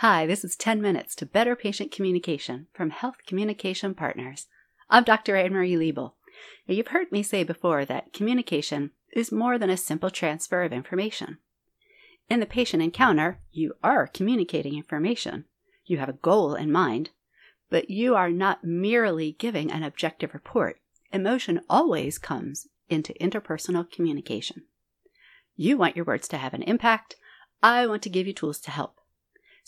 Hi, this is 10 Minutes to Better Patient Communication from Health Communication Partners. I'm Dr. Anne-Marie Liebel. Now, you've heard me say before that communication is more than a simple transfer of information. In the patient encounter, you are communicating information. You have a goal in mind, but you are not merely giving an objective report. Emotion always comes into interpersonal communication. You want your words to have an impact. I want to give you tools to help.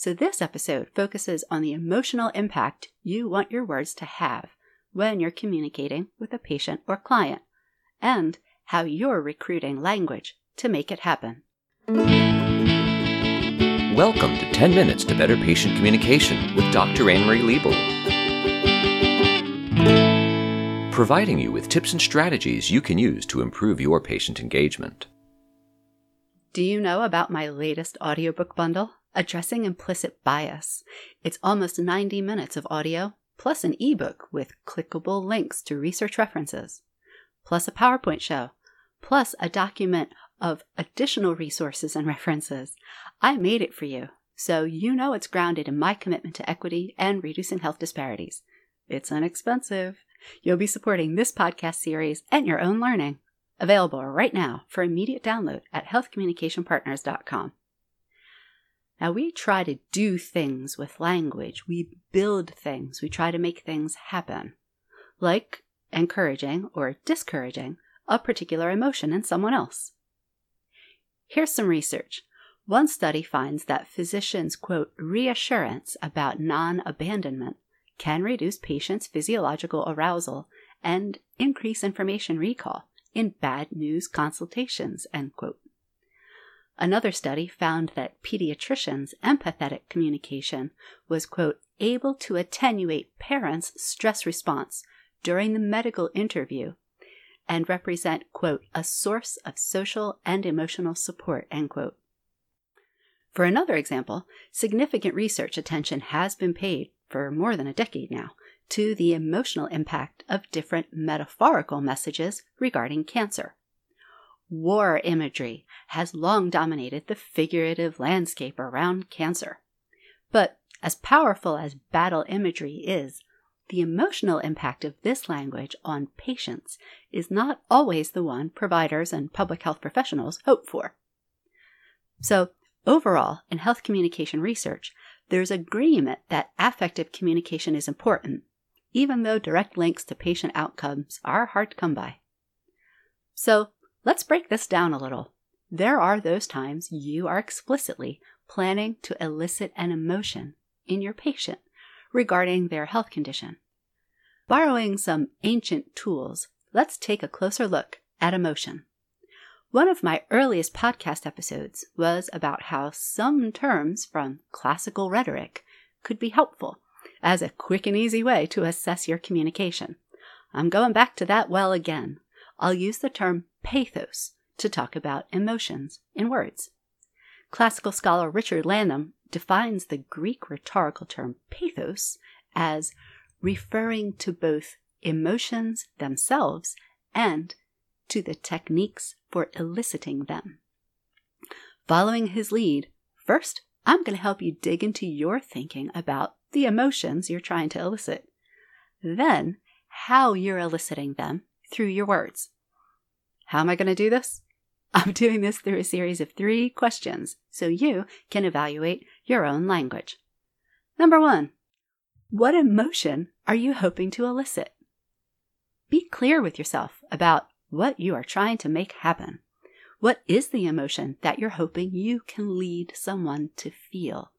So this episode focuses on the emotional impact you want your words to have when you're communicating with a patient or client, and how you're recruiting language to make it happen. Welcome to 10 Minutes to Better Patient Communication with Dr. Anne-Marie Liebel, providing you with tips and strategies you can use to improve your patient engagement. Do you know about my latest audiobook bundle? Addressing Implicit Bias. It's almost 90 minutes of audio, plus an ebook with clickable links to research references, plus a PowerPoint show, plus a document of additional resources and references. I made it for you, so you know it's grounded in my commitment to equity and reducing health disparities. It's inexpensive. You'll be supporting this podcast series and your own learning. Available right now for immediate download at healthcommunicationpartners.com. Now, we try to do things with language. We build things. We try to make things happen, like encouraging or discouraging a particular emotion in someone else. Here's some research. One study finds that physicians' quote, reassurance about non-abandonment can reduce patients' physiological arousal and increase information recall in bad news consultations, end quote. Another study found that pediatricians' empathetic communication was, quote, able to attenuate parents' stress response during the medical interview and represent, quote, a source of social and emotional support, end quote. For another example, significant research attention has been paid for more than a decade now to the emotional impact of different metaphorical messages regarding cancer. War imagery has long dominated the figurative landscape around cancer. But as powerful as battle imagery is, the emotional impact of this language on patients is not always the one providers and public health professionals hope for. So, overall, in health communication research, there's agreement that affective communication is important, even though direct links to patient outcomes are hard to come by. So, let's break this down a little. There are those times you are explicitly planning to elicit an emotion in your patient regarding their health condition. Borrowing some ancient tools, let's take a closer look at emotion. One of my earliest podcast episodes was about how some terms from classical rhetoric could be helpful as a quick and easy way to assess your communication. I'm going back to that well again. I'll use the term pathos to talk about emotions in words. Classical scholar Richard Lanham defines the Greek rhetorical term pathos as referring to both emotions themselves and to the techniques for eliciting them. Following his lead, first, I'm going to help you dig into your thinking about the emotions you're trying to elicit, then how you're eliciting them through your words. How am I going to do this? I'm doing this through a series of 3 questions so you can evaluate your own language. Number 1, what emotion are you hoping to elicit? Be clear with yourself about what you are trying to make happen. What is the emotion that you're hoping you can lead someone to feel?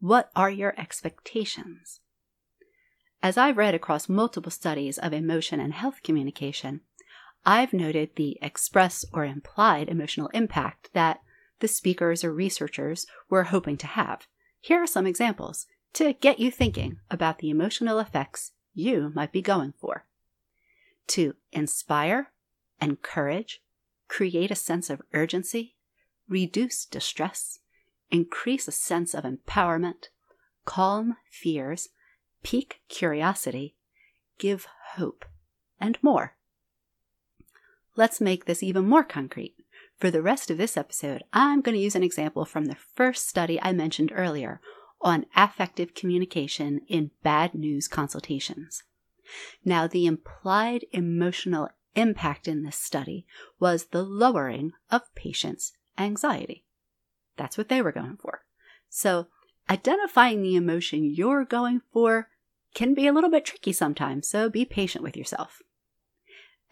What are your expectations? As I've read across multiple studies of emotion and health communication, I've noted the express or implied emotional impact that the speakers or researchers were hoping to have. Here are some examples to get you thinking about the emotional effects you might be going for. To inspire, encourage, create a sense of urgency, reduce distress, increase a sense of empowerment, calm fears, pique curiosity, give hope, and more. Let's make this even more concrete. For the rest of this episode, I'm going to use an example from the first study I mentioned earlier on affective communication in bad news consultations. Now, the implied emotional impact in this study was the lowering of patients' anxiety. That's what they were going for. So, identifying the emotion you're going for can be a little bit tricky sometimes, so be patient with yourself.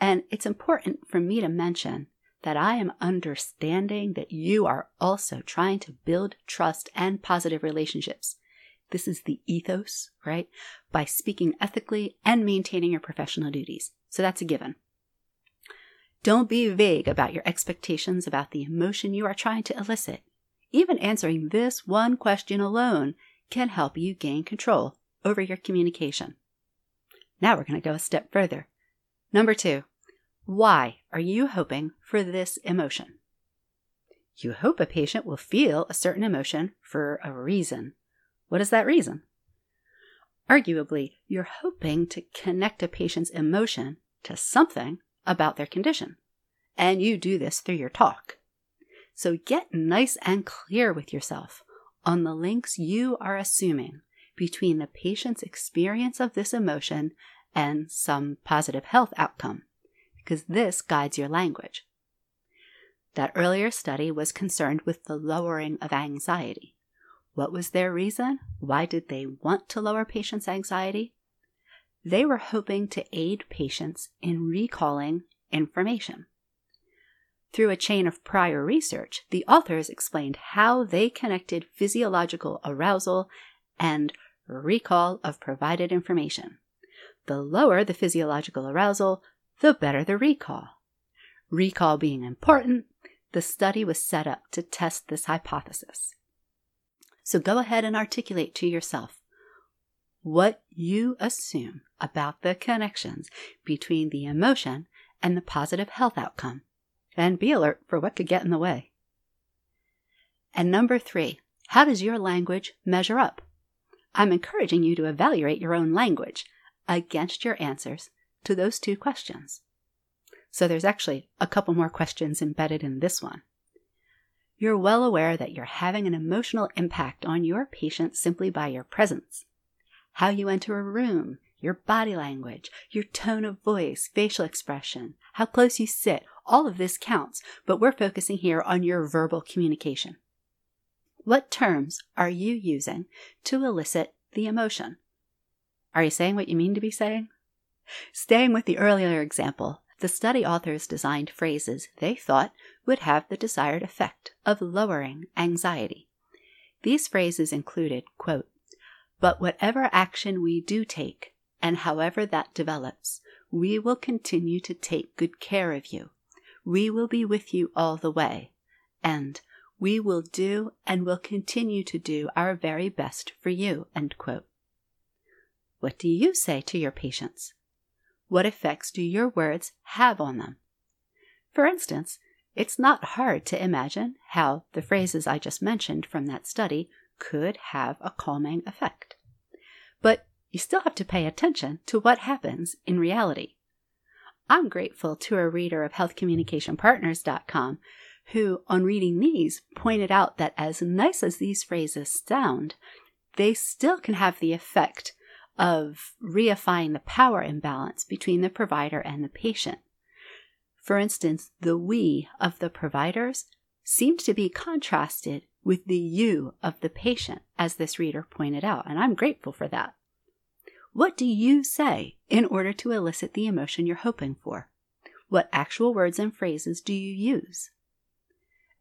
And it's important for me to mention that I am understanding that you are also trying to build trust and positive relationships. This is the ethos, right? By speaking ethically and maintaining your professional duties. So that's a given. Don't be vague about your expectations about the emotion you are trying to elicit. Even answering this one question alone can help you gain control over your communication. Now we're going to go a step further. Number 2, why are you hoping for this emotion? You hope a patient will feel a certain emotion for a reason. What is that reason? Arguably, you're hoping to connect a patient's emotion to something about their condition, and you do this through your talk. So get nice and clear with yourself on the links you are assuming between the patient's experience of this emotion and some positive health outcome, because this guides your language. That earlier study was concerned with the lowering of anxiety. What was their reason? Why did they want to lower patients' anxiety? They were hoping to aid patients in recalling information. Through a chain of prior research, the authors explained how they connected physiological arousal and recall of provided information. The lower the physiological arousal, the better the recall. Recall being important, the study was set up to test this hypothesis. So go ahead and articulate to yourself what you assume about the connections between the emotion and the positive health outcome, and be alert for what could get in the way. And number 3, how does your language measure up? I'm encouraging you to evaluate your own language against your answers to those 2 questions. So there's actually a couple more questions embedded in this one. You're well aware that you're having an emotional impact on your patient simply by your presence. How you enter a room, your body language, your tone of voice, facial expression, how close you sit, all of this counts, but we're focusing here on your verbal communication. What terms are you using to elicit the emotion? Are you saying what you mean to be saying? Staying with the earlier example, the study authors designed phrases they thought would have the desired effect of lowering anxiety. These phrases included, quote, "But whatever action we do take, and however that develops, we will continue to take good care of you. We will be with you all the way, and we will do and will continue to do our very best for you," end quote. What do you say to your patients? What effects do your words have on them? For instance, it's not hard to imagine how the phrases I just mentioned from that study could have a calming effect. But you still have to pay attention to what happens in reality. I'm grateful to a reader of healthcommunicationpartners.com who, on reading these, pointed out that as nice as these phrases sound, they still can have the effect of reifying the power imbalance between the provider and the patient. For instance, the "we" of the providers seemed to be contrasted with the "you" of the patient, as this reader pointed out, and I'm grateful for that. What do you say in order to elicit the emotion you're hoping for? What actual words and phrases do you use?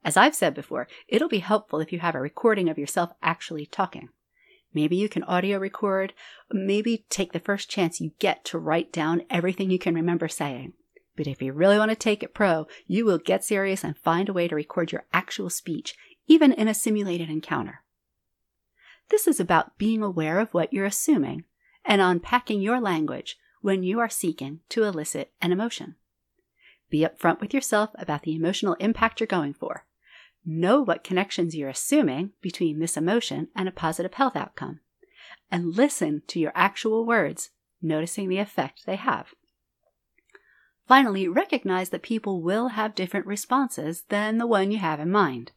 As I've said before, it'll be helpful if you have a recording of yourself actually talking. Maybe you can audio record, maybe take the first chance you get to write down everything you can remember saying. But if you really want to take it pro, you will get serious and find a way to record your actual speech, even in a simulated encounter. This is about being aware of what you're assuming and unpacking your language when you are seeking to elicit an emotion. Be upfront with yourself about the emotional impact you're going for. Know what connections you're assuming between this emotion and a positive health outcome, and listen to your actual words, noticing the effect they have. Finally, recognize that people will have different responses than the one you have in mind.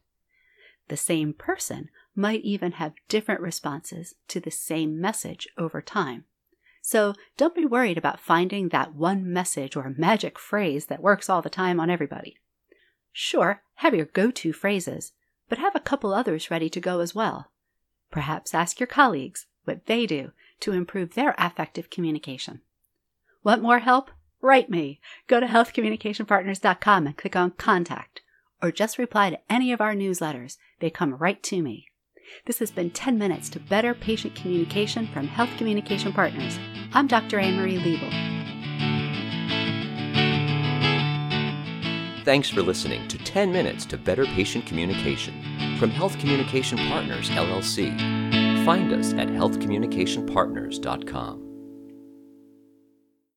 The same person might even have different responses to the same message over time. So don't be worried about finding that one message or magic phrase that works all the time on everybody. Sure, have your go-to phrases, but have a couple others ready to go as well. Perhaps ask your colleagues what they do to improve their affective communication. Want more help? Write me. Go to healthcommunicationpartners.com and click on Contact, or just reply to any of our newsletters. They come right to me. This has been 10 Minutes to Better Patient Communication from Health Communication Partners. I'm Dr. Anne-Marie Liebel. Thanks for listening to 10 Minutes to Better Patient Communication from Health Communication Partners, LLC. Find us at healthcommunicationpartners.com.